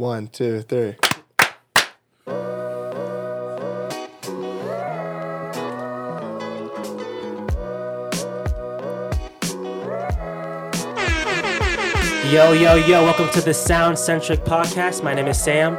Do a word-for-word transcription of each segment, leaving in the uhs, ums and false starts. One, two, three. Yo, yo, yo, welcome to the Sound Centric Podcast. My name is Sam.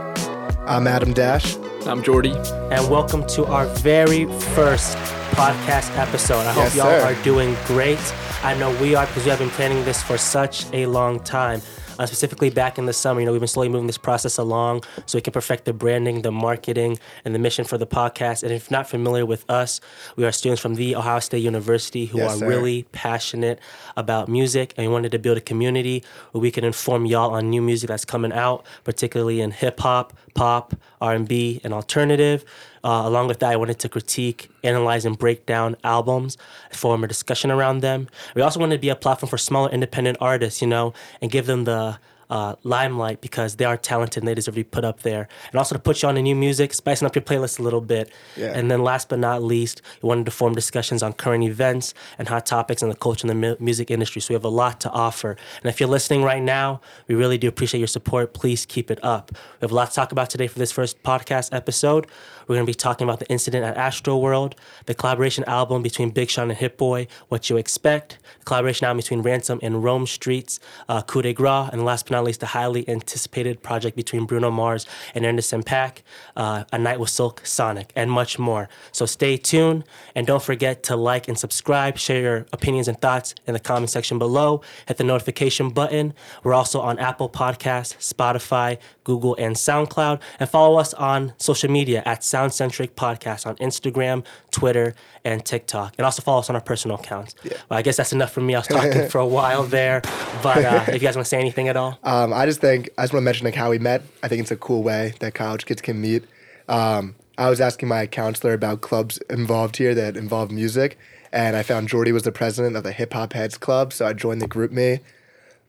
I'm Adam Dash. I'm Jordy. And welcome to our very first podcast episode. I hope yes, y'all sir. are doing great. I know we are because we have been planning this for such a long time. Uh, specifically back in the summer, you know, we've been slowly moving this process along so we can perfect the branding, the marketing, and the mission for the podcast. And if you're not familiar with us, we are students from The Ohio State University who yes, are sir. really passionate about music, and we wanted to build a community where we can inform y'all on new music that's coming out, particularly in hip-hop, pop, R and B, and alternative. Uh, along with that, I wanted to critique, analyze, and break down albums, form a discussion around them. We also wanted to be a platform for smaller independent artists, you know, and give them the uh, limelight because they are talented and they deserve to be put up there. And also to put you on to new music, spicing up your playlist a little bit. Yeah. And then last but not least, we wanted to form discussions on current events and hot topics in the culture and the mu- music industry. So we have a lot to offer. And if you're listening right now, we really do appreciate your support. Please keep it up. We have a lot to talk about today for this first podcast episode. We're going to be talking about the incident at Astroworld, the collaboration album between Big Sean and Hit Boy, What You Expect, the collaboration album between Ransom and Rome Streetz, uh, Coup de Grace, and last but not least, the highly anticipated project between Bruno Mars and Anderson Paak, uh, An Evening with Silk Sonic, and much more. So stay tuned, and don't forget to like and subscribe, share your opinions and thoughts in the comment section below, hit the notification button. We're also on Apple Podcasts, Spotify, Google, and SoundCloud, and follow us on social media at Sound Centric Podcast on Instagram, Twitter, and TikTok. And also follow us on our personal accounts. Yeah. Well, I guess that's enough for me. I was talking for a while there. But uh, if you guys want to say anything at all? Um, I just think, I just want to mention like how we met. I think it's a cool way that college kids can meet. Um, I was asking my counselor about clubs involved here that involve music. And I found Jordy was the president of the Hip Hop Heads Club. So I joined the group me.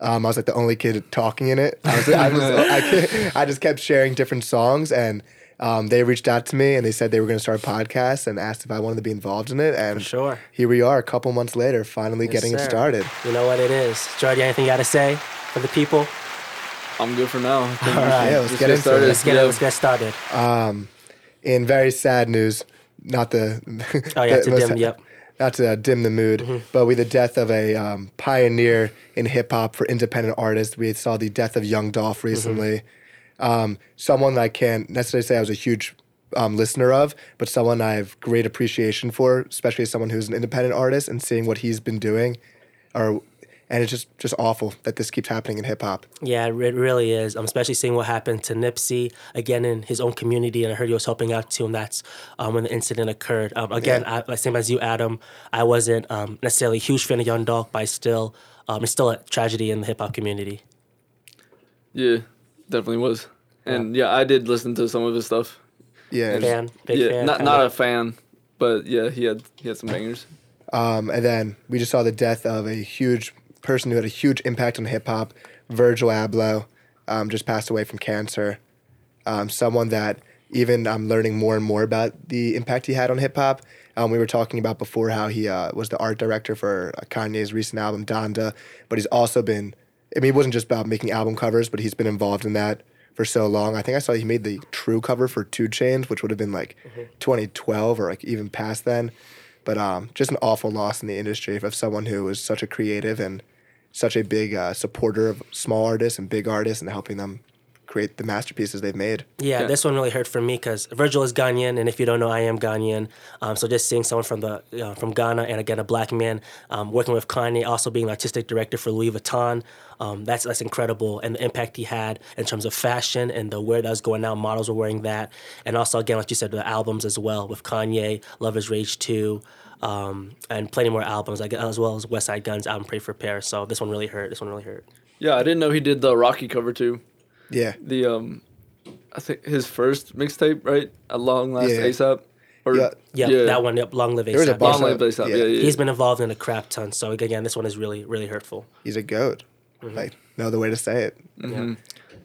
Um, I was like the only kid talking in it. I, was, I, was, I, I just kept sharing different songs and Um, they reached out to me and they said they were going to start a podcast and asked if I wanted to be involved in it. And For sure. here we are a couple months later, finally yes, getting sir. it started. You know what it is. Jordy, anything you got to say for the people? I'm good for now. All right. Yeah, let's, let's, get get started. Let's, get, let's get started. Um, in very sad news, not the... oh, yeah, the, to dim, sad, yep. Not to uh, dim the mood, mm-hmm. but with the death of a um, pioneer in hip-hop for independent artists, we saw the death of Young Dolph recently. Mm-hmm. Um, someone that I can't necessarily say I was a huge um, listener of, but someone I have great appreciation for, especially as someone who's an independent artist and seeing what he's been doing. Or, and it's just, just awful that this keeps happening in hip-hop. Yeah, it really is, um, especially seeing what happened to Nipsey, again, in his own community, and I heard he was helping out too, and that's um, when the incident occurred. Um, again, yeah. I, same as you, Adam, I wasn't um, necessarily a huge fan of Young Dolph, but I still, um, it's still a tragedy in the hip-hop community. Yeah. Definitely was, and yeah. yeah, I did listen to some of his stuff. Yeah, fan, big yeah, fan, not not of. a fan, but yeah, he had he had some bangers. Um, and then we just saw the death of a huge person who had a huge impact on hip hop. Virgil Abloh, um, just passed away from cancer. Um, someone that even I'm learning more and more about the impact he had on hip hop. Um, we were talking about before how he uh, was the art director for Kanye's recent album Donda, but he's also been. I mean, it wasn't just about making album covers, but he's been involved in that for so long. I think I saw he made the True cover for two Chainz, which would have been like mm-hmm. twenty twelve or like even past then. But um, just an awful loss in the industry of someone who was such a creative and such a big uh, supporter of small artists and big artists and helping them create the masterpieces they've made. Yeah, yeah. This one really hurt for me because Virgil is Ghanaian, and if you don't know, I am Ghanaian. Um, so just seeing someone from the uh, from Ghana and, again, a black man um, working with Kanye, also being artistic director for Louis Vuitton, um, that's that's incredible. And the impact he had in terms of fashion and the wear that was going out, models were wearing that. And also, again, like you said, the albums as well with Kanye, Love Is Rage two, um, and plenty more albums, like, as well as West Side Gun's album Pray for Paris. So this one really hurt. This one really hurt. Yeah, I didn't know he did the Rocky cover, too. Yeah. The um I think his first mixtape, right? A Long Last yeah. ASAP. Or yeah. Yeah, yeah, that one, yep, Long Live ASAP. Long Live ASAP, yeah. yeah, yeah. He's been involved in a crap ton. So again, this one is really, really hurtful. He's a goat. Mm-hmm. Like no other way to say it. Mm-hmm. Yeah.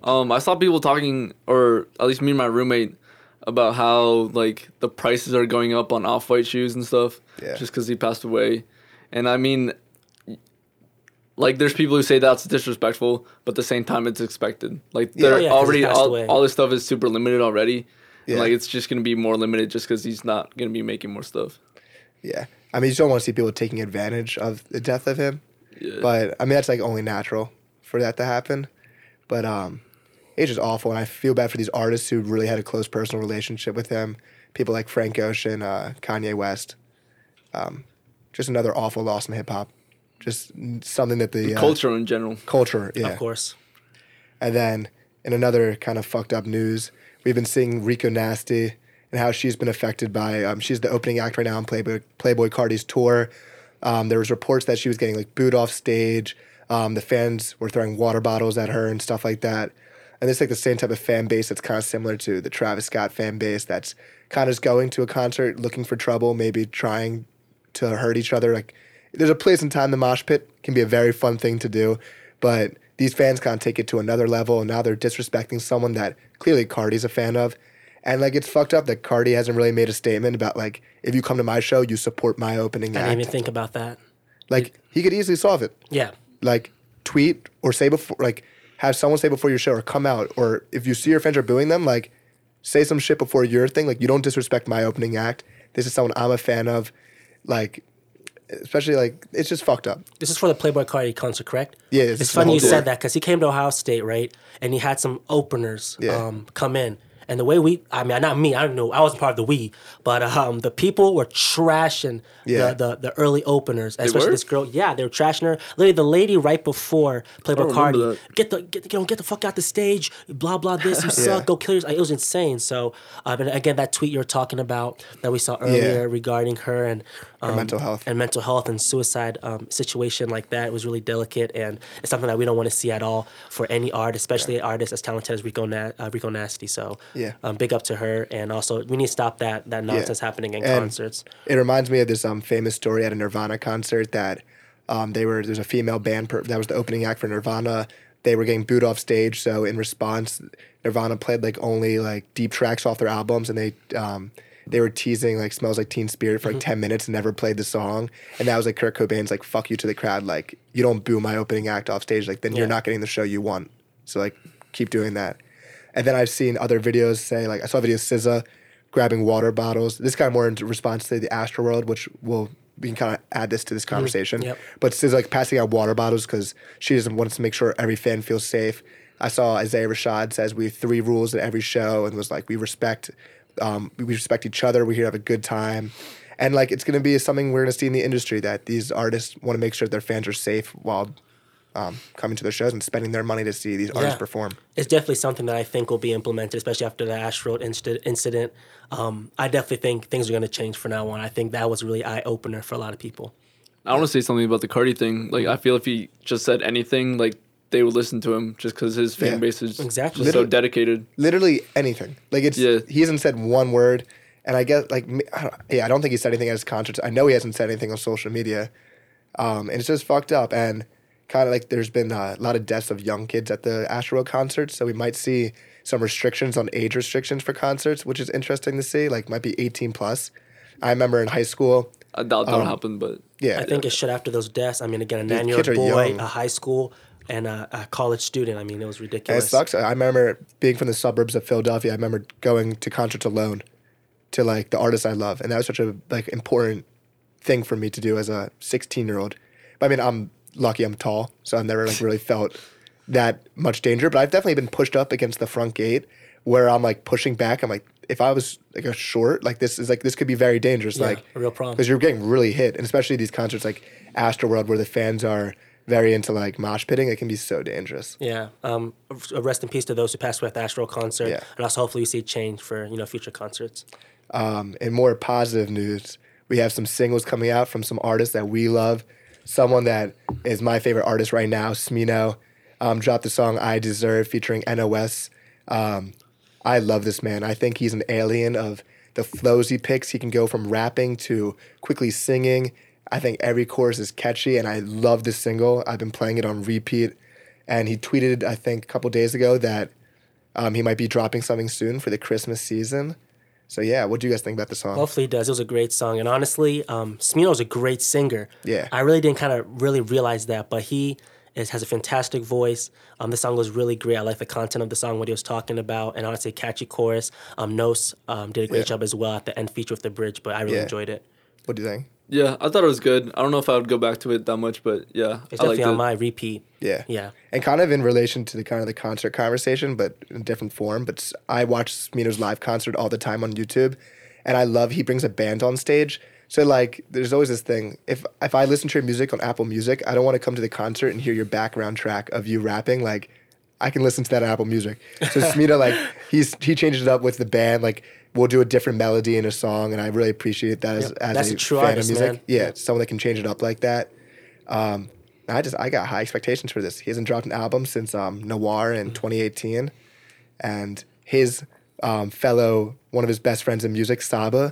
Um, I saw people talking, or at least me and my roommate, about how like the prices are going up on Off-White shoes and stuff. Yeah. Just because he passed away. And I mean Like, there's people who say that's disrespectful, but at the same time, it's expected. Like, they're yeah, yeah, already, all, all this stuff is super limited already. Yeah. And, like, it's just going to be more limited just because he's not going to be making more stuff. Yeah. I mean, you don't want to see people taking advantage of the death of him. Yeah. But, I mean, that's, like, only natural for that to happen. But um, it's just awful. And I feel bad for these artists who really had a close personal relationship with him. People like Frank Ocean, uh, Kanye West. Um, just another awful loss in hip-hop. Just something that the... the culture uh, in general. Culture, yeah. Of course. And then in another kind of fucked up news, we've been seeing Rico Nasty and how she's been affected by... Um, she's the opening act right now on Playboi, Playboi Carti's tour. Um, there was reports that she was getting like booed off stage. Um, the fans were throwing water bottles at her and stuff like that. And it's like the same type of fan base that's kind of similar to the Travis Scott fan base that's kind of just going to a concert, looking for trouble, maybe trying to hurt each other, like... There's a place and time the mosh pit can be a very fun thing to do, but these fans kind of take it to another level, and now they're disrespecting someone that clearly Carti's a fan of. And, like, it's fucked up that Carti hasn't really made a statement about, like, if you come to my show, you support my opening act. I didn't even think about that. Like, it, he could easily solve it. Yeah. Like, tweet or say before, like, have someone say before your show or come out, or if you see your fans are booing them, like, say some shit before your thing. Like, you don't disrespect my opening act. This is someone I'm a fan of. Like... Especially, like, it's just fucked up. This is for the Playboi Carti concert, correct? Yeah. It's, it's funny you said that because he came to Ohio State, right? And he had some openers yeah. um, come in. And the way we, I mean, not me, I don't know, I wasn't part of the we, but um, the people were trashing yeah. the, the, the early openers. They especially were? This girl. Yeah, they were trashing her. Literally, the lady right before Playboi Carti, get the get, you know, get the fuck out the stage, blah, blah, this, you yeah. suck, go kill yourself. It was insane. So, uh, but again, that tweet you were talking about that we saw earlier yeah. regarding her and um, mental health. And mental health and suicide um, situation like that, it was really delicate. And it's something that we don't want to see at all for any art, especially yeah. an artist as talented as Rico, Na- uh, Rico Nasty. So, yeah, um, big up to her, and also we need to stop that that nonsense yeah. happening in and concerts. It reminds me of this um, famous story at a Nirvana concert that um, they were there's a female band per, that was the opening act for Nirvana. They were getting booed off stage, so in response, Nirvana played like only like deep tracks off their albums, and they um, they were teasing like "Smells Like Teen Spirit" for like mm-hmm. ten minutes and never played the song, and that was like Kurt Cobain's like "fuck you" to the crowd, like you don't boo my opening act off stage, like then yeah. you're not getting the show you want. So like keep doing that. And then I've seen other videos say, like, I saw a video of S Z A grabbing water bottles. This is kind of more in response to the Astroworld, which we'll, we can kind of add this to this conversation. Mm-hmm. Yep. But S Z A, like, passing out water bottles because she just wants to make sure every fan feels safe. I saw Isaiah Rashad says, we have three rules at every show, and was like, we respect um, we respect each other. We're here to have a good time. And, like, it's going to be something we're going to see in the industry, that these artists want to make sure their fans are safe while Um, coming to their shows and spending their money to see these artists yeah. perform. It's definitely something that I think will be implemented, especially after the Astroworld inc- incident. Um, I definitely think things are going to change from now on. I think that was really eye-opener for a lot of people. I want to say something about the Carti thing. Like, I feel if he just said anything, like, they would listen to him just because his fan yeah. base is exactly. just so dedicated. Literally anything. Like, it's yeah. he hasn't said one word. And I guess, like, I don't, yeah, I don't think he said anything at his concerts. I know he hasn't said anything on social media. Um, and it's just fucked up. And kind of like there's been a lot of deaths of young kids at the Astroworld concerts, so we might see some restrictions on age restrictions for concerts, which is interesting to see. Like, might be eighteen plus. I remember in high school. I doubt that um, happened, but yeah, I think yeah. it should after those deaths. I mean, again, a nine-year-old boy, young. a high school, and a, a college student. I mean, it was ridiculous. And it sucks. I remember being from the suburbs of Philadelphia. I remember going to concerts alone to like the artists I love, and that was such a like important thing for me to do as a sixteen-year-old. But I mean, I'm. Lucky I'm tall, so I've never like really felt that much danger. But I've definitely been pushed up against the front gate where I'm like pushing back. I'm like, if I was like a short, like this is like this could be very dangerous. Yeah, like a real problem. Because you're getting really hit. And especially these concerts like Astroworld where the fans are very into like mosh pitting, it can be so dangerous. Yeah. Um, rest in peace to those who passed away at the Astroworld concert. Yeah. And also hopefully you see change for, you know, future concerts. Um, in more positive news, we have some singles coming out from some artists that we love. Someone that is my favorite artist right now, Smino, um, dropped the song I Deserve featuring N O S. Um, I love this man. I think he's an alien of the flows he picks. He can go from rapping to quickly singing. I think every chorus is catchy, and I love this single. I've been playing it on repeat. And he tweeted, I think, a couple days ago that um, he might be dropping something soon for the Christmas season. So yeah, what do you guys think about the song? Hopefully it does. It was a great song. And honestly, um, Smino's a great singer. Yeah. I really didn't kind of really realize that, but he is, has a fantastic voice. Um, the song was really great. I like the content of the song, what he was talking about, and honestly, catchy chorus. Um, Nos um, did a great yeah. job as well at the end feature with the bridge, but I really yeah. enjoyed it. What do you think? Yeah, I thought it was good. I don't know if I would go back to it that much, but yeah, it's definitely on my repeat. Yeah, yeah, and kind of in relation to the kind of the concert conversation, but in a different form. But I watch Smino's live concert all the time on YouTube, and I love he brings a band on stage. So like, there's always this thing. If if I listen to your music on Apple Music, I don't want to come to the concert and hear your background track of you rapping. Like, I can listen to that on Apple Music. So Smino, like, he's he changes it up with the band, like. We'll do a different melody in a song, and I really appreciate that as, yep. as That's a, a true fan artist, of music. Man. Yeah, yeah, someone that can change it up like that. Um, I just I got high expectations for this. He hasn't dropped an album since um, Noir in mm-hmm. twenty eighteen, and his um, fellow, one of his best friends in music, Saba,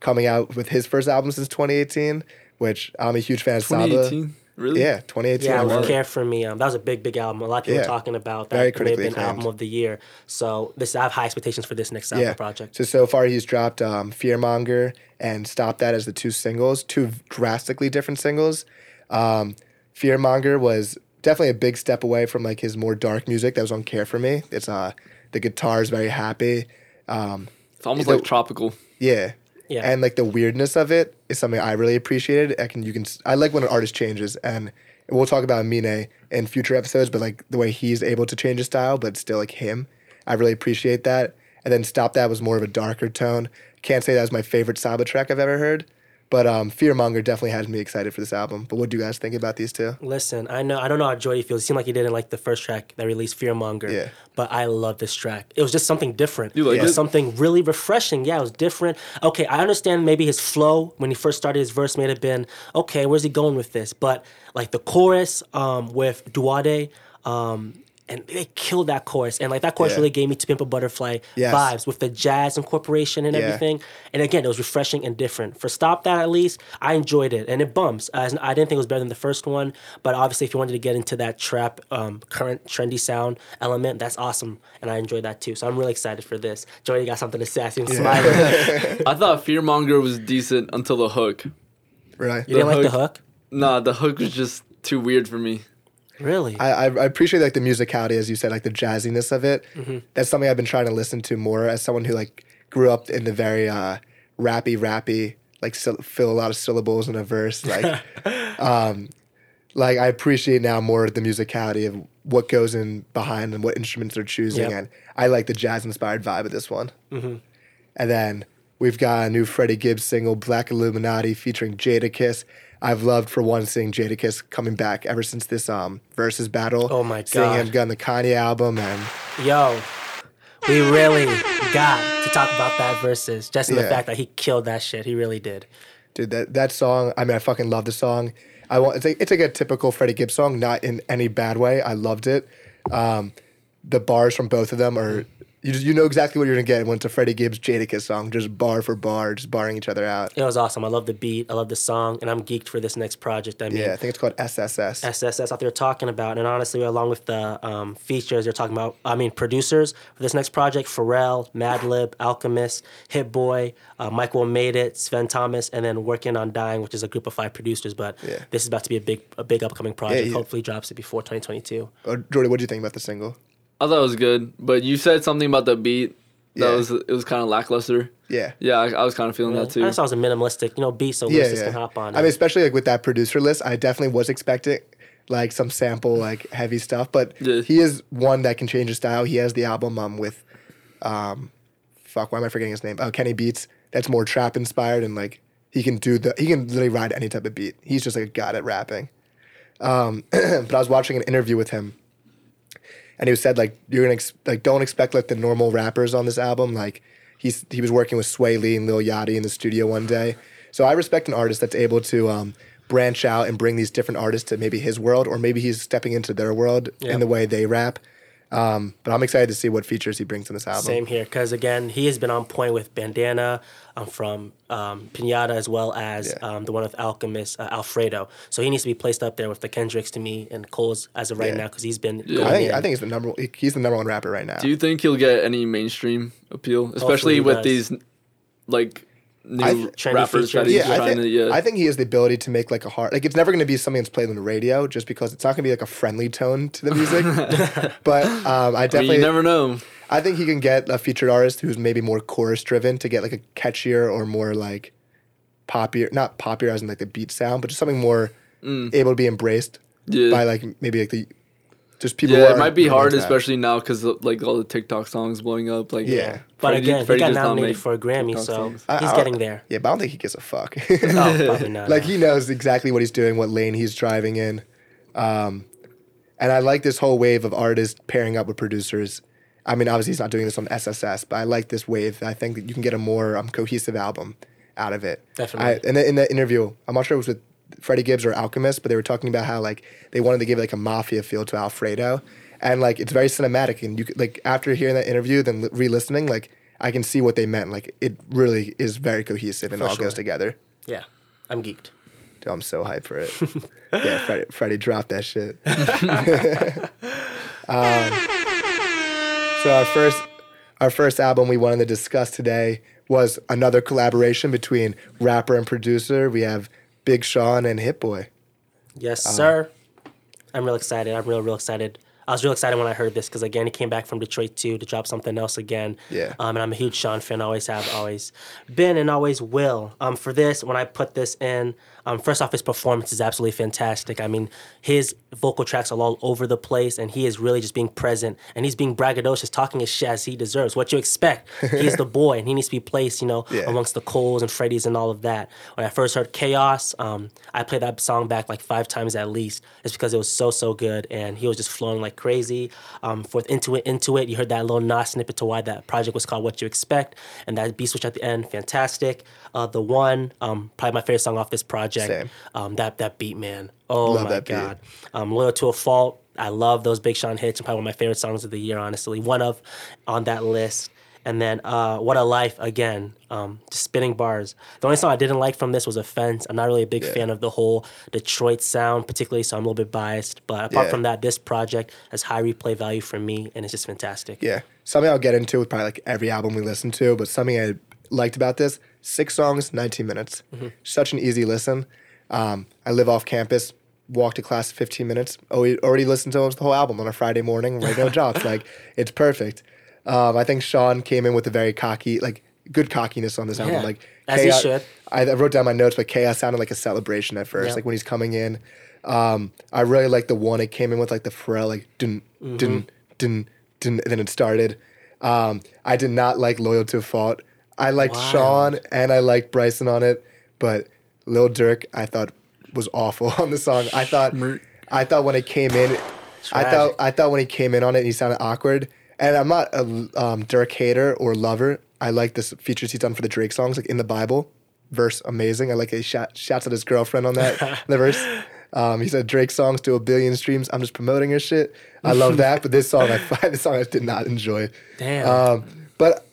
coming out with his first album since twenty eighteen, which I'm a huge fan of Saba. Really? Yeah, twenty eighteen. Yeah, with Care for Me. Um, that was a big, big album. A lot of people yeah. were talking about that. Very critically acclaimed. May have been album of the year. So this, I have high expectations for this next album yeah. project. So, so far he's dropped um, Fearmonger and Stop That as the two singles, two drastically different singles. Um, Fearmonger was definitely a big step away from like his more dark music that was on Care for Me. It's uh, the guitar is very happy. Um, it's almost like the, tropical. Yeah. Yeah. And like the weirdness of it is something I really appreciated. I can you can I like when an artist changes, and we'll talk about Mine in future episodes. But like the way he's able to change his style, but still like him, I really appreciate that. And then Stop That was more of a darker tone. Can't say that was my favorite Saba track I've ever heard, but um, Fearmonger definitely has me excited for this album. But what do you guys think about these two? Listen, I know I don't know how Jordy feels. It seemed like he didn't like the first track that released, Fearmonger. Yeah. But I love this track. It was just something different. You like it? It was something really refreshing. Yeah, it was different. Okay, I understand maybe his flow when he first started his verse may have been, okay, where's he going with this? But like the chorus um, with Duade, um, and they killed that chorus. And like that chorus yeah. really gave me To Pimp a Butterfly yes. vibes with the jazz incorporation and yeah. everything. And again, it was refreshing and different. For Stop That, at least, I enjoyed it. And it bumps. I didn't think it was better than the first one. But obviously, if you wanted to get into that trap, um, current trendy sound element, that's awesome. And I enjoyed that too. So I'm really excited for this. Jordy got something to say. I see him smiling. Yeah. I thought Fearmonger was decent until the hook. Right. You the didn't hook, like the hook? Nah, the hook was just too weird for me. Really? I, I appreciate like the musicality, as you said, like the jazziness of it. Mm-hmm. That's something I've been trying to listen to more as someone who like grew up in the very uh, rappy, rappy, like sil- fill a lot of syllables in a verse. Like, um, like I appreciate now more the musicality of what goes in behind and what instruments they're choosing. Yep. And I like the jazz-inspired vibe of this one. Mm-hmm. And then we've got a new Freddie Gibbs single, Black Illuminati, featuring Jadakiss. I've loved, for one, seeing Jadakiss coming back ever since this um, Versus battle. Oh, my God. Seeing him get on the Kanye album. And yo, we really got to talk about that Versus. Just in yeah. the fact that he killed that shit. He really did. Dude, that, that song, I mean, I fucking love the song. I want, it's, like, it's like a typical Freddie Gibbs song, not in any bad way. I loved it. Um, the bars from both of them are... You just, you know exactly what you're going to get when it's a Freddie Gibbs Jadakiss song, just bar for bar, just barring each other out. It was awesome. I love the beat. I love the song. And I'm geeked for this next project. I mean, yeah, I think it's called S S S. S S S, what they were talking about. And honestly, along with the um, features they're talking about, I mean, producers for this next project, Pharrell, Madlib, Alchemist, Hit Boy, uh, Michael Made It, Sven Thomas, and then Working on Dying, which is a group of five producers. But yeah. this is about to be a big a big upcoming project. Yeah, yeah. Hopefully drops it before twenty twenty-two. Uh, Jordy, what do you think about the single? I thought it was good, but you said something about the beat that yeah. was it was kind of lackluster. Yeah, yeah, I, I was kind of feeling yeah. that too. I just thought it was a minimalistic, you know, beat, so yeah, lyricists yeah. can hop on. I it. mean, especially like with that producer list, I definitely was expecting like some sample, like heavy stuff. But yeah. he is one that can change his style. He has the album um, with, um, fuck, why am I forgetting his name? Oh, Kenny Beats. That's more trap inspired, and like he can do the he can literally ride any type of beat. He's just like a god at rapping. Um, but I was watching an interview with him. And he said, like, you're gonna ex- like don't expect like the normal rappers on this album. Like, he's he was working with Sway Lee and Lil Yachty in the studio one day. So I respect an artist that's able to um, branch out and bring these different artists to maybe his world, or maybe he's stepping into their world yep. in the way they rap. Um, but I'm excited to see what features he brings in this album. Same here, because again, he has been on point with Bandana um, from um, Pinata, as well as yeah. um, the one with Alchemist, uh, Alfredo. So he needs to be placed up there with the Kendricks to me and Cole's as of right yeah. now, because he's been. Yeah. I think in. I think he's the number. He's the number one rapper right now. Do you think he'll get any mainstream appeal, especially with does. these like new th- rappers that he's yeah, trying I think, to. Yeah, I think he has the ability to make like a hard, like it's never going to be something that's played on the radio just because it's not going to be like a friendly tone to the music. But um, I definitely I mean, you never know. I think he can get a featured artist who's maybe more chorus driven to get like a catchier or more like poppier, not poppier as in like the beat sound, but just something more mm. able to be embraced yeah. by like maybe like the. Just people yeah, it might be hard, especially now because like all the TikTok songs blowing up. Like, yeah, but Freddie, again, Freddie he got nominated for a Grammy, TikTok so songs. he's I, getting there. Yeah, but I don't think he gives a fuck. No, probably not. Like no. He knows exactly what he's doing, what lane he's driving in, um, and I like this whole wave of artists pairing up with producers. I mean, obviously he's not doing this on S S S, but I like this wave. I think that you can get a more um, cohesive album out of it. Definitely. I, in, the, in the interview, I'm not sure it was with Freddie Gibbs or Alchemist, but they were talking about how like they wanted to give like a mafia feel to Alfredo, and like it's very cinematic. And you could, like after hearing that interview, then l- re-listening, like I can see what they meant. Like it really is very cohesive and for all sure. goes together. Yeah, I'm geeked. Dude, I'm so hyped for it. Yeah, Freddie, Freddie dropped that shit. um, so our first, our first album we wanted to discuss today was another collaboration between rapper and producer. We have Big Sean and Hit Boy. Yes, uh, sir. I'm real excited. I'm real, real excited. I was real excited when I heard this because, again, he came back from Detroit, too, to drop something else again. Yeah. Um, and I'm a huge Sean fan. Always have, always been, and always will. Um, for this, when I put this in, um, first off, his performance is absolutely fantastic. I mean, his vocal tracks are all over the place, and he is really just being present, and he's being braggadocious, talking his shit as he deserves. What you expect. He's the boy, and he needs to be placed, you know, yeah. amongst the Coles and Freddies and all of that. When I first heard Chaos, um, I played that song back like five times at least. It's because it was so, so good, and he was just flowing like crazy. Um, for Into It, Into It, you heard that little Nas snippet to why that project was called What You Expect, and that beat switch at the end, fantastic. Uh, the One, um, probably my favorite song off this project. Same. Um, that that beat, man. Oh love my god. Um, Loyal to a Fault. I love those Big Sean hits. Probably one of my favorite songs of the year, honestly. One of on that list. And then uh, What a Life, again, um, just spinning bars. The only song I didn't like from this was Offense. I'm not really a big yeah. fan of the whole Detroit sound, particularly, so I'm a little bit biased. But apart yeah. from that, this project has high replay value for me, and it's just fantastic. Yeah. Something I'll get into with probably like every album we listen to, but something I liked about this, six songs, nineteen minutes. Mm-hmm. Such an easy listen. Um, I live off campus, walk to class fifteen minutes. Already, already listened to the whole album on a Friday morning, right now jobs. Like, it's perfect. Um, I think Sean came in with a very cocky, like good cockiness on this album. Yeah, like as Chaos, he should. I wrote down my notes, but Chaos sounded like a celebration at first, yep. like when he's coming in. Um, I really like the One. It came in with like the Pharrell, like dun mm-hmm. dun dun dun, and then it started. Um, I did not like Loyal to a Fault. I liked wow. Sean and I liked Bryson on it, but Lil Durk I thought was awful on the song. I thought I thought when it came in, I thought I thought when he came in on it, he sounded awkward. And I'm not a um, Durk hater or lover. I like the features he's done for the Drake songs, like In the Bible, verse amazing. I like he shout, shouts at his girlfriend on that the verse. Um, he said Drake songs do a billion streams. I'm just promoting her shit. I love that, but this song, I this song I did not enjoy. Damn. Um, but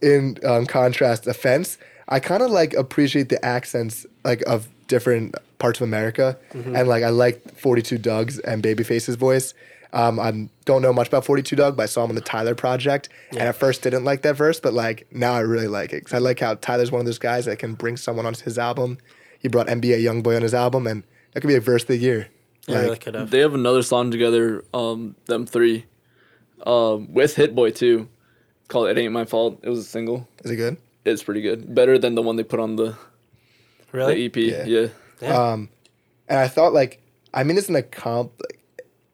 in um, contrast, Offense, I kind of like appreciate the accents like of different parts of America, mm-hmm. and like I like forty-two Doug's and Babyface's voice. Um, I don't know much about forty-two Doug, but I saw him on the Tyler Project, yeah. and at first didn't like that verse, but like now I really like it because I like how Tyler's one of those guys that can bring someone onto his album. He brought N B A Youngboy on his album, and that could be a verse of the year. Yeah, like, really could have. They have another song together, um, them three, um, with Hit Boy too. It's called "It Ain't My Fault." It was a single. Is it good? It's pretty good. Better than the one they put on the really the E P. Yeah. yeah. yeah. Um, and I thought like, I mean, it's an accomp.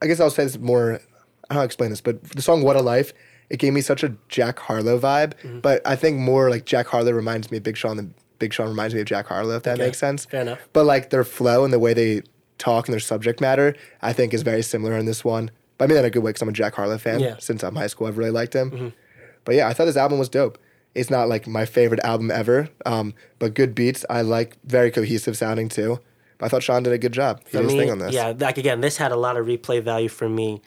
I guess I'll say this more, I don't know how to explain this, but the song What a Life, it gave me such a Jack Harlow vibe, mm-hmm. but I think more like Jack Harlow reminds me of Big Sean than Big Sean reminds me of Jack Harlow, if that okay. makes sense. Fair enough. But like their flow and the way they talk and their subject matter, I think is very similar in this one. But I mean that in a good way because I'm a Jack Harlow fan. Yeah. Since I'm high school, I've really liked him. Mm-hmm. But yeah, I thought this album was dope. It's not like my favorite album ever, um, but good beats. I like very cohesive sounding too. I thought Sean did a good job. He did his thing on this. Yeah, like again, this had a lot of replay value for me.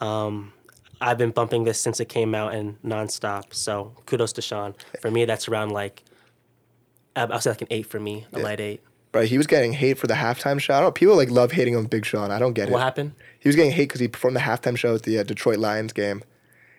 Um, I've been bumping this since it came out and nonstop. So kudos to Sean. For me, that's around like, I'll say like an eight for me, a yeah. light eight. Right, he was getting hate for the halftime show. I don't, people like love hating on Big Sean. I don't get it. What happened? He was getting hate because he performed the halftime show at the uh, Detroit Lions game,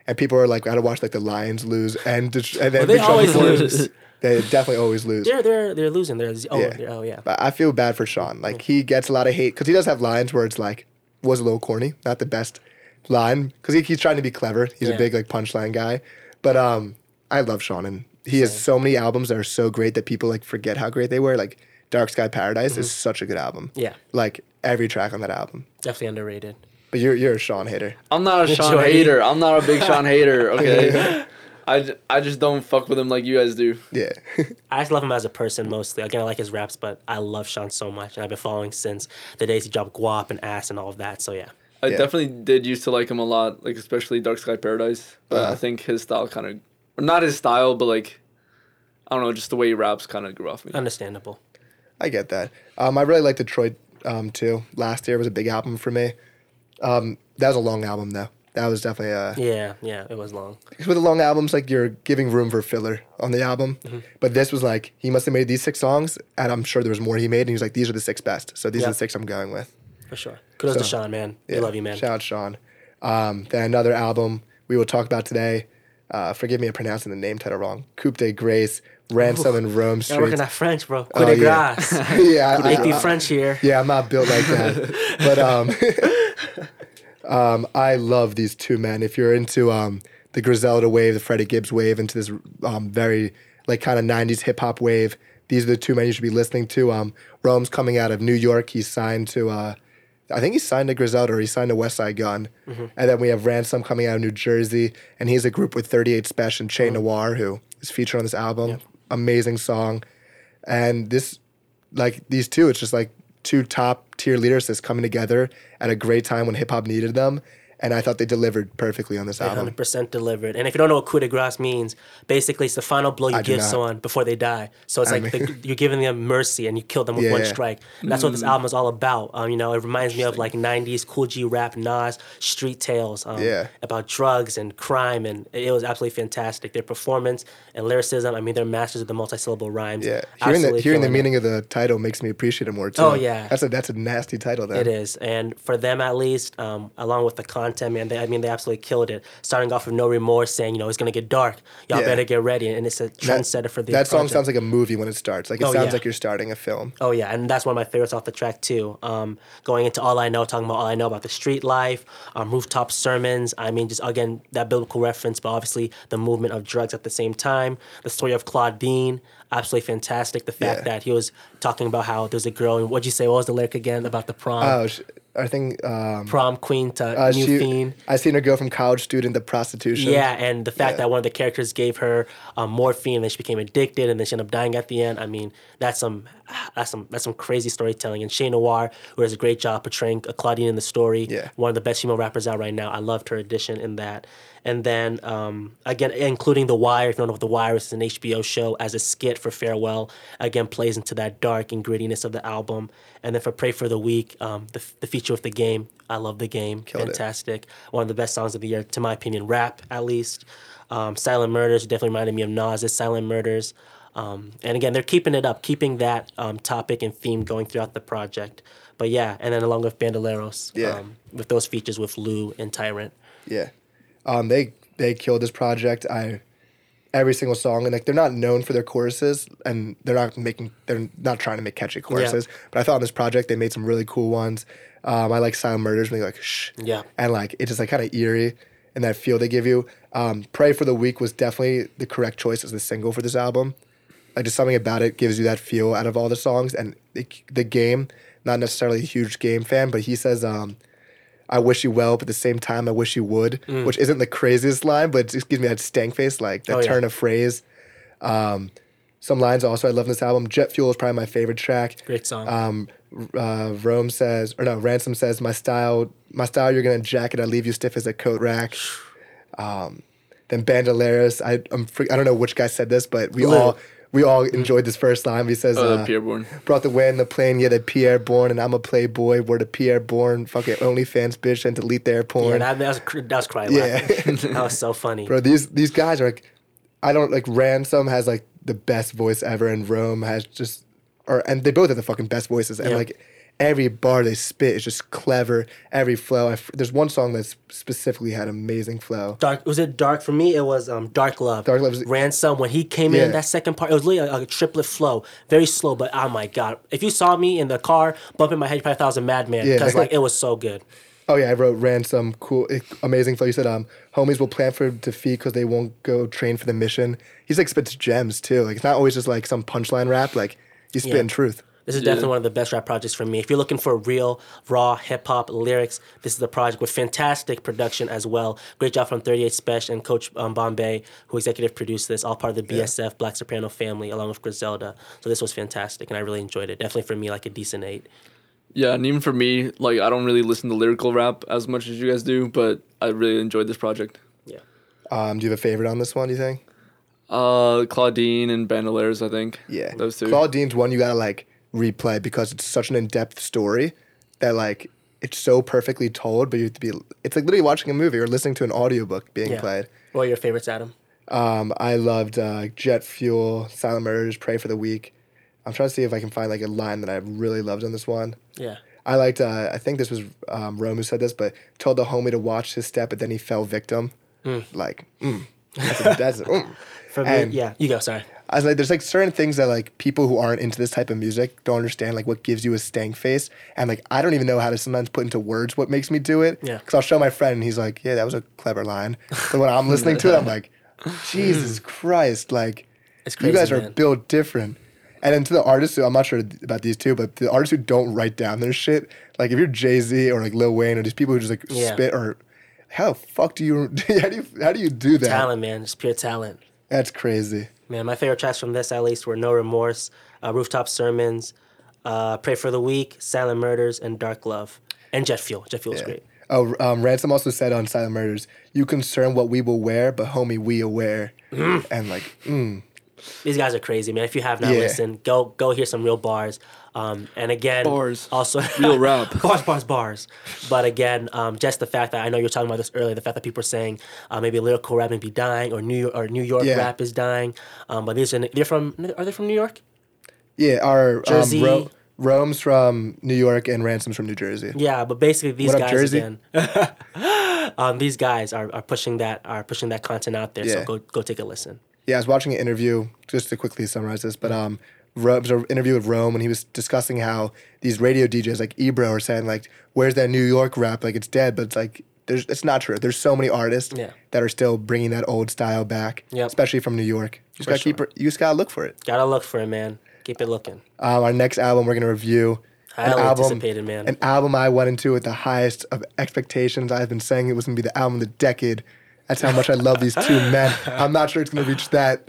and people are like, I had to watch like the Lions lose and, De- and then well, they Big always Sean lose. They definitely always lose. They're they're they're losing. They're oh yeah. They're, oh yeah. But I feel bad for Sean. Like he gets a lot of hate because he does have lines where it's like was a little corny, not the best line because he, he's trying to be clever. He's yeah. a big like punchline guy. But um, I love Sean and he has so many albums that are so great that people like forget how great they were. Like Dark Sky Paradise mm-hmm. is such a good album. Yeah. Like every track on that album. Definitely underrated. But you're you're a Sean hater. I'm not a Sean Joy. hater. I'm not a big Sean hater. Okay. I, I just don't fuck with him like you guys do. Yeah. I just love him as a person mostly. Again, I like his raps, but I love Sean so much. And I've been following since the days he dropped Guap and Ass and all of that. So, yeah. I yeah. definitely did used to like him a lot, like especially Dark Sky Paradise. But uh-huh. I think his style kind of, or not his style, but like, I don't know, just the way he raps kind of grew off me. Understandable. I get that. Um, I really like Detroit um, too. Last year was a big album for me. Um, that was a long album though. That was definitely a... Yeah, yeah, it was long. Because with the long albums, like, you're giving room for filler on the album. Mm-hmm. But this was like, he must have made these six songs, and I'm sure there was more he made, and he was like, these are the six best. So these yeah. are the six I'm going with. For sure. Kudos so, to Sean, man. We yeah, love you, man. Shout out, Sean. Um, then another album we will talk about today. Uh, forgive me for pronouncing the name title wrong. Coup de Grace, Ransom, Ooh. and Rome Streetz. You're working at French, bro. Coup de Grace. Yeah. Make me French here. Yeah, I'm not built like that. But... um. Um, I love these two men. If you're into um, the Griselda wave, the Freddie Gibbs wave, into this um, very like kind of nineties hip hop wave, these are the two men you should be listening to. Um, Rome's coming out of New York. He's signed to, uh, I think he's signed to Griselda or he signed to West Side Gun. Mm-hmm. And then we have Ransom coming out of New Jersey, and he's a group with thirty-eight Special and Che mm-hmm. Noir, who is featured on this album. Yep. Amazing song. And this, like these two, it's just like two top tier lyricists coming together at a great time when hip hop needed them, and I thought they delivered perfectly on this they album. one hundred percent delivered. And if you don't know what coup de grace means, basically it's the final blow you I give someone before they die. So it's I like the, you're giving them mercy and you kill them with yeah, one yeah. strike. And that's mm. what this album is all about. Um, you know, it reminds me of like nineties Cool G rap, Nas, street tales um, yeah. about drugs and crime, and it was absolutely fantastic. Their performance and lyricism, I mean, they're masters of the multi-syllable rhymes. Yeah, hearing, the, hearing the meaning of the title makes me appreciate it more too. Oh yeah, that's a that's a nasty title though. It is, and for them at least, um, along with the content. Content, man. They, I mean, they absolutely killed it. Starting off with No Remorse, saying, you know, it's going to get dark. Y'all yeah. better get ready. And it's a trendsetter that, for the That song project. Sounds like a movie when it starts. Like, it oh, sounds yeah. like you're starting a film. Oh, yeah. And that's one of my favorites off the track, too. Um, going into All I Know, talking about all I know about the street life, um, rooftop sermons. I mean, just, again, that biblical reference, but obviously the movement of drugs at the same time. The story of Claudine. Absolutely fantastic. The fact yeah. that he was talking about how there's a girl, and what'd you say? What was the lyric again about the prom? Oh, sh- I think um, prom queen to uh, new she, fiend. I seen her go from college student to prostitution. Yeah, and the fact yeah. that one of the characters gave her um, morphine, and then she became addicted, and then she ended up dying at the end. I mean, that's some that's some that's some crazy storytelling. And Che Noir, who does a great job portraying Claudine in the story, yeah. one of the best female rappers out right now. I loved her addition in that. And then, um, again, including The Wire. If you don't know what The Wire is, it's an H B O show as a skit for Farewell. Again, plays into that dark and grittiness of the album. And then for Pray for the Week, um, the, the feature with The Game. I love The Game. Killed Fantastic. It. One of the best songs of the year, to my opinion, rap at least. Um, Silent Murders definitely reminded me of Nas's Silent Murders. Um, and again, they're keeping it up, keeping that um, topic and theme going throughout the project. But yeah, and then along with Bandoleros, yeah. um, with those features with Lou and Tyrant. Yeah. Um, they they killed this project. I every single song, and like they're not known for their choruses, and they're not making they're not trying to make catchy choruses. Yeah. But I thought on this project they made some really cool ones. Um, I like Silent Murders when they like shh, yeah, and like it's just like kind of eerie and that feel they give you. Um, Pray for the Week was definitely the correct choice as the single for this album. Like just something about it gives you that feel out of all the songs. And the, the Game, not necessarily a huge Game fan, but he says. Um, I wish you well, but at the same time, I wish you would, mm. which isn't the craziest line, but it just gives me that stank face, like that oh, yeah. turn of phrase. Um, some lines also I love in this album. Jet Fuel is probably my favorite track. Great song. Um, uh, Rome says, or no, Ransom says, my style, my style, you're going to jacket, I leave you stiff as a coat rack. Um, then Bandoleros, I I'm, I don't know which guy said this, but we Lou. all... We all enjoyed this first line. He says, uh, uh, Pierreborn. Brought the wind, the plane, yeah, the Pierreborn, and I'm a playboy. We're the Pierreborn. Fuck it, OnlyFans, bitch, and delete their porn. Yeah, that, that, was, that was crying yeah. That was so funny. Bro, these these guys are like, I don't, like, Ransom has, like, the best voice ever, and Rome has just, or and they both have the fucking best voices. And, yeah. like, every bar they spit is just clever. Every flow. I f- there's one song that specifically had amazing flow. Dark was it Dark for me? It was um, Dark Love. Dark Love. Was, Ransom. When he came yeah. in that second part, it was literally a, a triplet flow, very slow. But oh my god, if you saw me in the car bumping my head, you probably thought I was a madman because yeah. like it was so good. Oh yeah, I wrote Ransom, cool, amazing flow. You said, um, homies will plan for defeat because they won't go train for the mission. He's like spits gems too. Like it's not always just like some punchline rap. Like he's spitting yeah. truth. This is yeah. definitely one of the best rap projects for me. If you're looking for real, raw hip hop lyrics, this is the project with fantastic production as well. Great job from thirty-eight Special and Coach um, Bombay, who executive produced this, all part of the B S F yeah. Black Soprano family, along with Griselda. So this was fantastic, and I really enjoyed it. Definitely for me, like a decent eight. Yeah, and even for me, like I don't really listen to lyrical rap as much as you guys do, but I really enjoyed this project. Yeah. Um, do you have a favorite on this one, do you think? Uh, Claudine and Bandolaire's, I think. Yeah. Those two. Claudine's one you gotta like replay because it's such an in-depth story that like it's so perfectly told, but you have to be it's like literally watching a movie or listening to an audiobook being yeah. played. What are your favorites, Adam? Um, I loved uh, Jet Fuel, Silent Murders, Pray for the Weak. I'm trying to see if I can find like a line that I really loved on this one. Yeah. I liked, uh, I think this was um, Rome who said this, but told the homie to watch his step, but then he fell victim. Mm. Like, mm. That's a, that's a, mm. For me, yeah. You go, sorry. I was like, there's like certain things that like people who aren't into this type of music don't understand, like what gives you a stank face. And like, I don't even know how to sometimes put into words what makes me do it. Yeah. Because I'll show my friend and he's like, yeah, that was a clever line. But when I'm listening to it, I'm like, Jesus Christ, like, it's crazy, you guys are man. Built different. And then to the artists, who, I'm not sure about these two, but the artists who don't write down their shit, like if you're Jay-Z or like Lil Wayne or these people who just like yeah. spit or, how the fuck do you, how do you, how do you do that? Talent, man. It's pure talent. That's crazy. Man, my favorite tracks from this at least were No Remorse, uh, Rooftop Sermons, uh, Pray for the Weak, Silent Murders, and Dark Love. And Jet Fuel. Jet Fuel's yeah. great. Oh, um, Ransom also said on Silent Murders, you concern what we will wear, but homie, we aware. Mm. And like, mm. These guys are crazy, man. If you have not yeah. listened, go go hear some real bars. Um, and again, bars. Also real rap, bars, bars, bars. But again, um, just the fact that I know you were talking about this earlier, the fact that people are saying uh, maybe lyrical rap may be dying, or New York, or New York yeah. rap is dying. Um, but these are they're from are they from New York? Yeah, our Jersey. Um, Ro- Rome's from New York and Ransom's from New Jersey. Yeah, but basically these what guys up, Jersey? Again, um, these guys are, are pushing that are pushing that content out there. Yeah. So go go take a listen. Yeah, I was watching an interview, just to quickly summarize this, but um, Ro- it was an interview with Rome, and he was discussing how these radio D Js like Ebro are saying, like, where's that New York rap? Like, it's dead, but it's like, there's, it's not true. There's so many artists yeah. that are still bringing that old style back, yep. especially from New York. You just, gotta sure. keep re- you just gotta look for it. Gotta look for it, man. Keep it looking. Um, our next album we're gonna review. Highly anticipated, man. An album I went into with the highest of expectations. I've been saying it was gonna be the album of the decade. That's how much I love these two men. I'm not sure it's going to reach that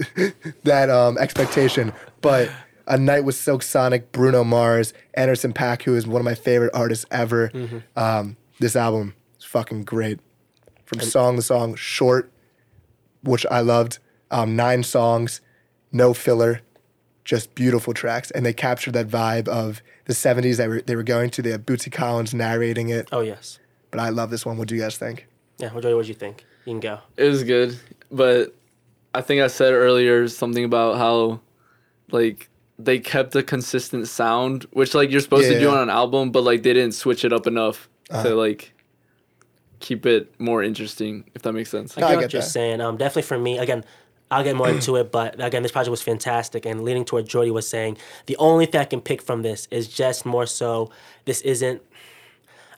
that um, expectation. But An Night with Silk Sonic, Bruno Mars, Anderson Paak, who is one of my favorite artists ever. Mm-hmm. Um, this album is fucking great. From song to song, short, which I loved. Um, nine songs, no filler, just beautiful tracks. And they captured that vibe of the seventies that we, they were going to. They had Bootsy Collins narrating it. Oh, yes. But I love this one. What do you guys think? Yeah, what do you think? You can go. It was good, but I think I said earlier something about how, like, they kept a consistent sound, which, like, you're supposed yeah, to do yeah. on an album, but, like, they didn't switch it up enough uh-huh. to, like, keep it more interesting, if that makes sense. I get, I get what you're that. saying. Um, definitely for me, again, I'll get more into it, but again, this project was fantastic, and leaning toward Jordy was saying, the only thing I can pick from this is just more so, this isn't...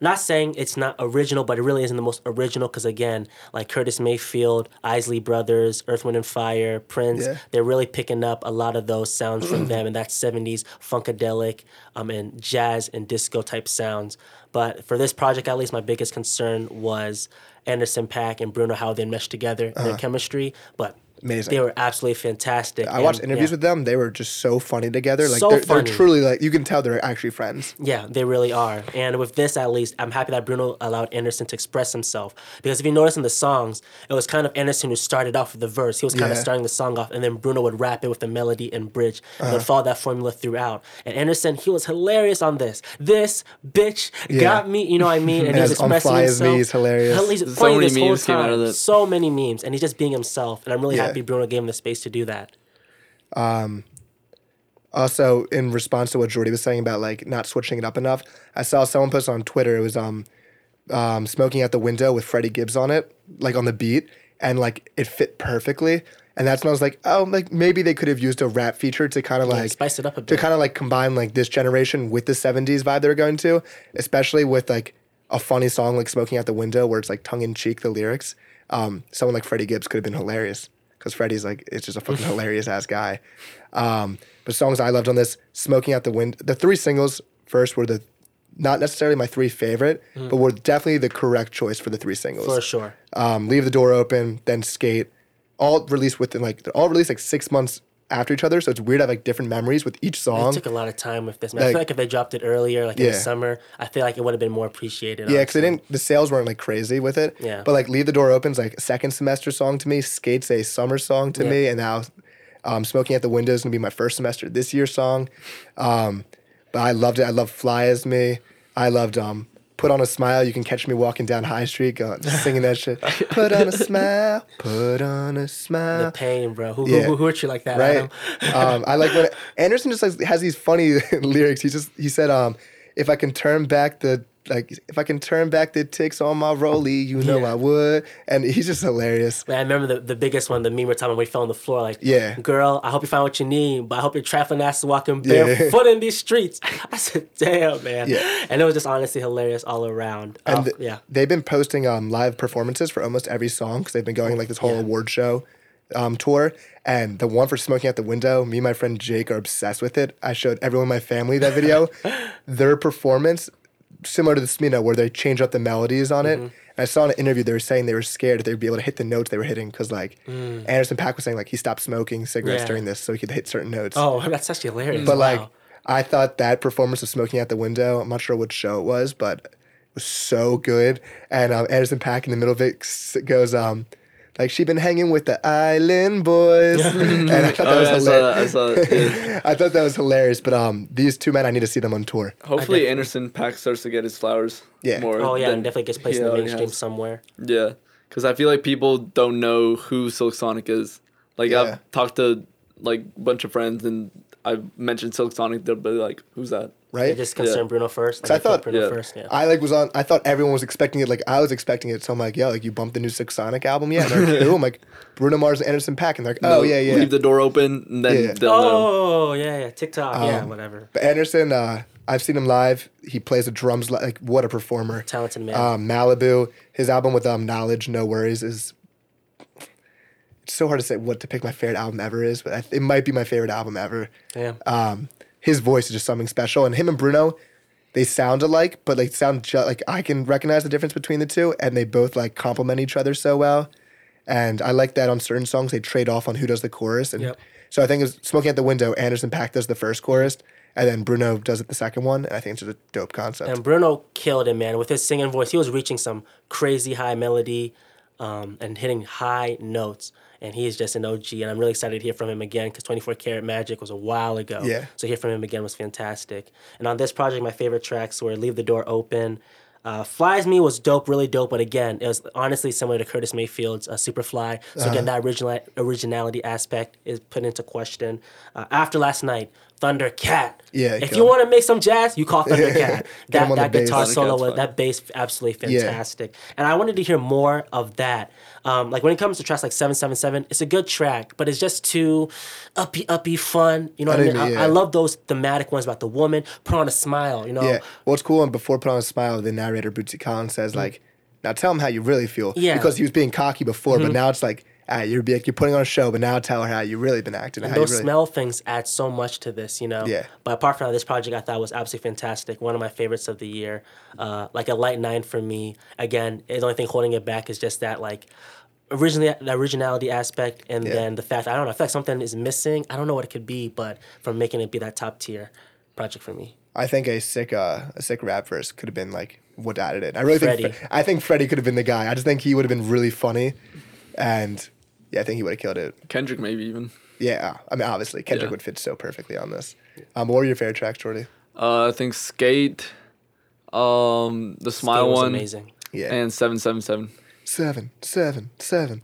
Not saying it's not original, but it really isn't the most original because, again, like Curtis Mayfield, Isley Brothers, Earth, Wind and Fire, Prince, yeah. they're really picking up a lot of those sounds from them, and that seventies funkadelic um, and jazz and disco-type sounds. But for this project, at least, my biggest concern was Anderson Paak and Bruno, how they meshed together in uh-huh. their chemistry, but... Amazing. They were absolutely fantastic. I and, watched interviews yeah. with them. They were just so funny together. Like, so they're, funny. They're truly, like, you can tell they're actually friends. Yeah, they really are. And with this, at least, I'm happy that Bruno allowed Anderson to express himself. Because if you notice in the songs, it was kind of Anderson who started off with the verse. He was kind yeah. of starting the song off, and then Bruno would rap it with the melody and bridge. And uh-huh. they'd follow that formula throughout. And Anderson, he was hilarious on this. This bitch yeah. got me, you know what I mean? And he was expressing himself. As me, he's hilarious. He's so many memes came out of this. So many memes. And he's just being himself. And I'm really yeah. happy Bruno gave him the space to do that. Um, Also, in response to what Jordy was saying about like not switching it up enough, I saw someone post on Twitter, it was um, um, Smoking Out the Window with Freddie Gibbs on it, like on the beat, and like it fit perfectly. And that's when I was like, oh, like maybe they could have used a rap feature to kind of like yeah, spice it up a bit. To kind of like combine like this generation with the seventies vibe they were going to, especially with like a funny song like Smoking Out the Window where it's like tongue in cheek, the lyrics. Um, someone like Freddie Gibbs could have been hilarious because Freddie's like, it's just a fucking hilarious ass guy. Um, but songs I loved on this, Smoking Out the Window, the three singles first were the, not necessarily my three favorite, mm. but were definitely the correct choice for the three singles. For sure. Um, Leave the Door Open, then Skate. All released within like they're all released like six months after each other, so it's weird. I have like different memories with each song. It took a lot of time with this. Like, I feel like if they dropped it earlier, like yeah. in the summer, I feel like it would have been more appreciated. Yeah, because they didn't. The sales weren't like crazy with it. Yeah. But like, Leave the Door Open's like a second semester song to me. Skate's a summer song to yeah. me, and now, um, Smoking Out the Window is gonna be my first semester this year song. Um, but I loved it. I loved Fly As Me. I loved um. Put on a Smile, you can catch me walking down High Street going, just singing that shit. Put on a smile, put on a smile. The pain, bro. Who, yeah. who, who hurt you like that? Right. I, um, I like when Anderson just has, has these funny lyrics. He just he said, um, if I can turn back the like, if I can turn back the ticks on my rollie, you know yeah. I would. And he's just hilarious. Man, I remember the, the biggest one, the meme we're talking about, we fell on the floor. Like, yeah. girl, I hope you find what you need, but I hope your trifling ass is walking barefoot yeah. in these streets. I said, damn, man. Yeah. And it was just honestly hilarious all around. And oh, the, yeah. they've been posting um, live performances for almost every song because they've been going like this whole yeah. award show um, tour. And the one for Smoking Out the Window, me and my friend Jake are obsessed with it. I showed everyone in my family that video. Their performance... similar to the Smino, where they change up the melodies on it. Mm-hmm. And I saw in an interview they were saying they were scared that they'd be able to hit the notes they were hitting because, like, mm. Anderson Paak was saying, like, he stopped smoking cigarettes yeah. during this so he could hit certain notes. Oh, that's actually hilarious. But, wow. like, I thought that performance of Smoking Out the Window, I'm not sure what show it was, but it was so good. And um, Anderson Paak in the middle of it goes, um, like, she been hanging with the island boys. And I thought that oh, was yeah, hilarious. I saw that. I, saw that. Yeah. I thought that was hilarious. But um, these two men, I need to see them on tour. Hopefully Anderson Paak starts to get his flowers yeah. more. Oh, yeah, and definitely gets placed in the mainstream somewhere. Yeah, because I feel like people don't know who Silk Sonic is. Like, yeah. I've talked to, like, a bunch of friends, and I've mentioned Silk Sonic. They'll be like, who's that? Right? They just concerned yeah. Bruno first. Like I thought Bruno yeah. first. Yeah. I like was on. I thought everyone was expecting it. Like I was expecting it. So I'm like, yeah, like you bumped the new Silk Sonic album, yeah? And they're like, I'm like, Bruno Mars and Anderson Paak, and they're like, oh no, yeah, yeah. Leave the Door Open, and then yeah. they'll oh know. yeah, yeah, TikTok, um, yeah, whatever. But Anderson, uh, I've seen him live. He plays the drums li- like what a performer, talented man. Um, Malibu, his album with um, Knowledge, No Worries is. It's so hard to say what to pick my favorite album ever is, but I th- it might be my favorite album ever. Yeah. Um, His voice is just something special, and him and Bruno, they sound alike, but like sound ju- like I can recognize the difference between the two, and they both like complement each other so well. And I like that on certain songs they trade off on who does the chorus, and yep. so I think it was Smoking Out the Window. Anderson Paak does the first chorus, and then Bruno does it the second one, and I think it's just a dope concept. And Bruno killed it, man, with his singing voice. He was reaching some crazy high melody, um, and hitting high notes. And he is just an O G, and I'm really excited to hear from him again because twenty-four karat magic was a while ago. Yeah. So to hear from him again was fantastic. And on this project, my favorite tracks were Leave the Door Open. Uh, Fly As Me was dope, really dope, but again, it was honestly similar to Curtis Mayfield's uh, Superfly. So uh-huh. again, that original originality aspect is put into question. Uh, After Last Night, Thundercat. Yeah. If you want to make some jazz, you call Thundercat. that that guitar bass. solo, was, that bass, absolutely fantastic. Yeah. And I wanted to hear more of that. Um, like when it comes to tracks like seven seven seven, it's a good track, but it's just too uppy, uppy, fun. You know what I mean? I, yeah. I love those thematic ones about the woman. Put on a smile, you know? Yeah. Well, it's cool. And before Put on a Smile, the narrator, Bootsy Collins, says mm-hmm. like, now tell him how you really feel. Yeah. Because he was being cocky before, mm-hmm. but now it's like, Uh, you're be, you're putting on a show, but now tell her how you've really been acting. And how those you really... smell things add so much to this, you know? Yeah. But apart from that, this project I thought was absolutely fantastic. One of my favorites of the year. Uh, like a light nine for me. Again, the only thing holding it back is just that, like, originally the originality aspect and yeah. then the fact, I don't know, I feel like something is missing. I don't know what it could be, but from making it be that top tier project for me. I think a sick uh, a sick rap verse could have been, like, what added it. I really Freddie. think, I think Freddie could have been the guy. I just think he would have been really funny. And yeah, I think he would have killed it. Kendrick maybe even. Yeah, I mean, obviously, Kendrick yeah. would fit so perfectly on this. Um, what were your favorite tracks, Jordy? Uh, I think Skate, um, The Smile Skate was one. amazing. Yeah. And seven seven seven. seven seven seven.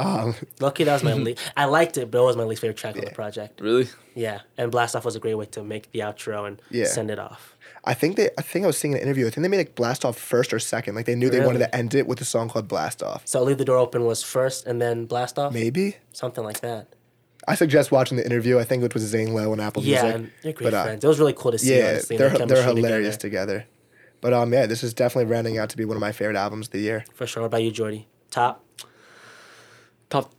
Um, Lucky that was my least. I liked it, but it was my least favorite track yeah. on the project. Really? Yeah. And Blast Off was a great way to make the outro and yeah. send it off. I think they. I think I was seeing an interview. I think they made like Blast Off first or second. Like they knew really? they wanted to end it with a song called Blast Off. So Leave the Door Open was first, and then Blast Off. Maybe something like that. I suggest watching the interview. I think it was Zane Lowe and Apple yeah, Music. Yeah, and they're great but, friends. Uh, it was really cool to see. Yeah, honestly, they're they're, they're hilarious together. together. But um, yeah, this is definitely rounding out to be one of my favorite albums of the year. For sure. What about you, Jordy? Top. Top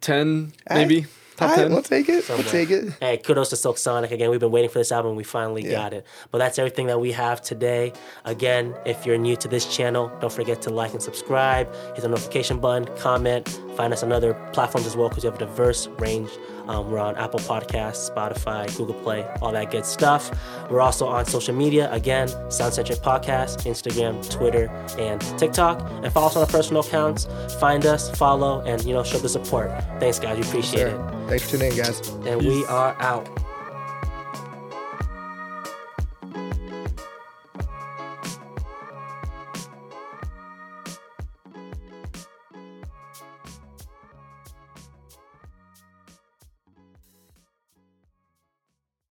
ten, maybe. Right. Top right. ten. We'll take it. Somewhere. We'll take it. Hey, kudos to Silk Sonic. Again, we've been waiting for this album, and we finally yeah. got it. But that's everything that we have today. Again, if you're new to this channel, don't forget to like and subscribe. Hit the notification button, comment. Find us on other platforms as well, because we have a diverse range. Um, we're on Apple Podcasts, Spotify, Google Play, all that good stuff. We're also on social media. Again, Soundcentric Podcast, Instagram, Twitter, and TikTok. And follow us on our personal accounts. Find us, follow, and, you know, show the support. Thanks, guys. We appreciate sure. it. Thanks for tuning in, guys. And we are out.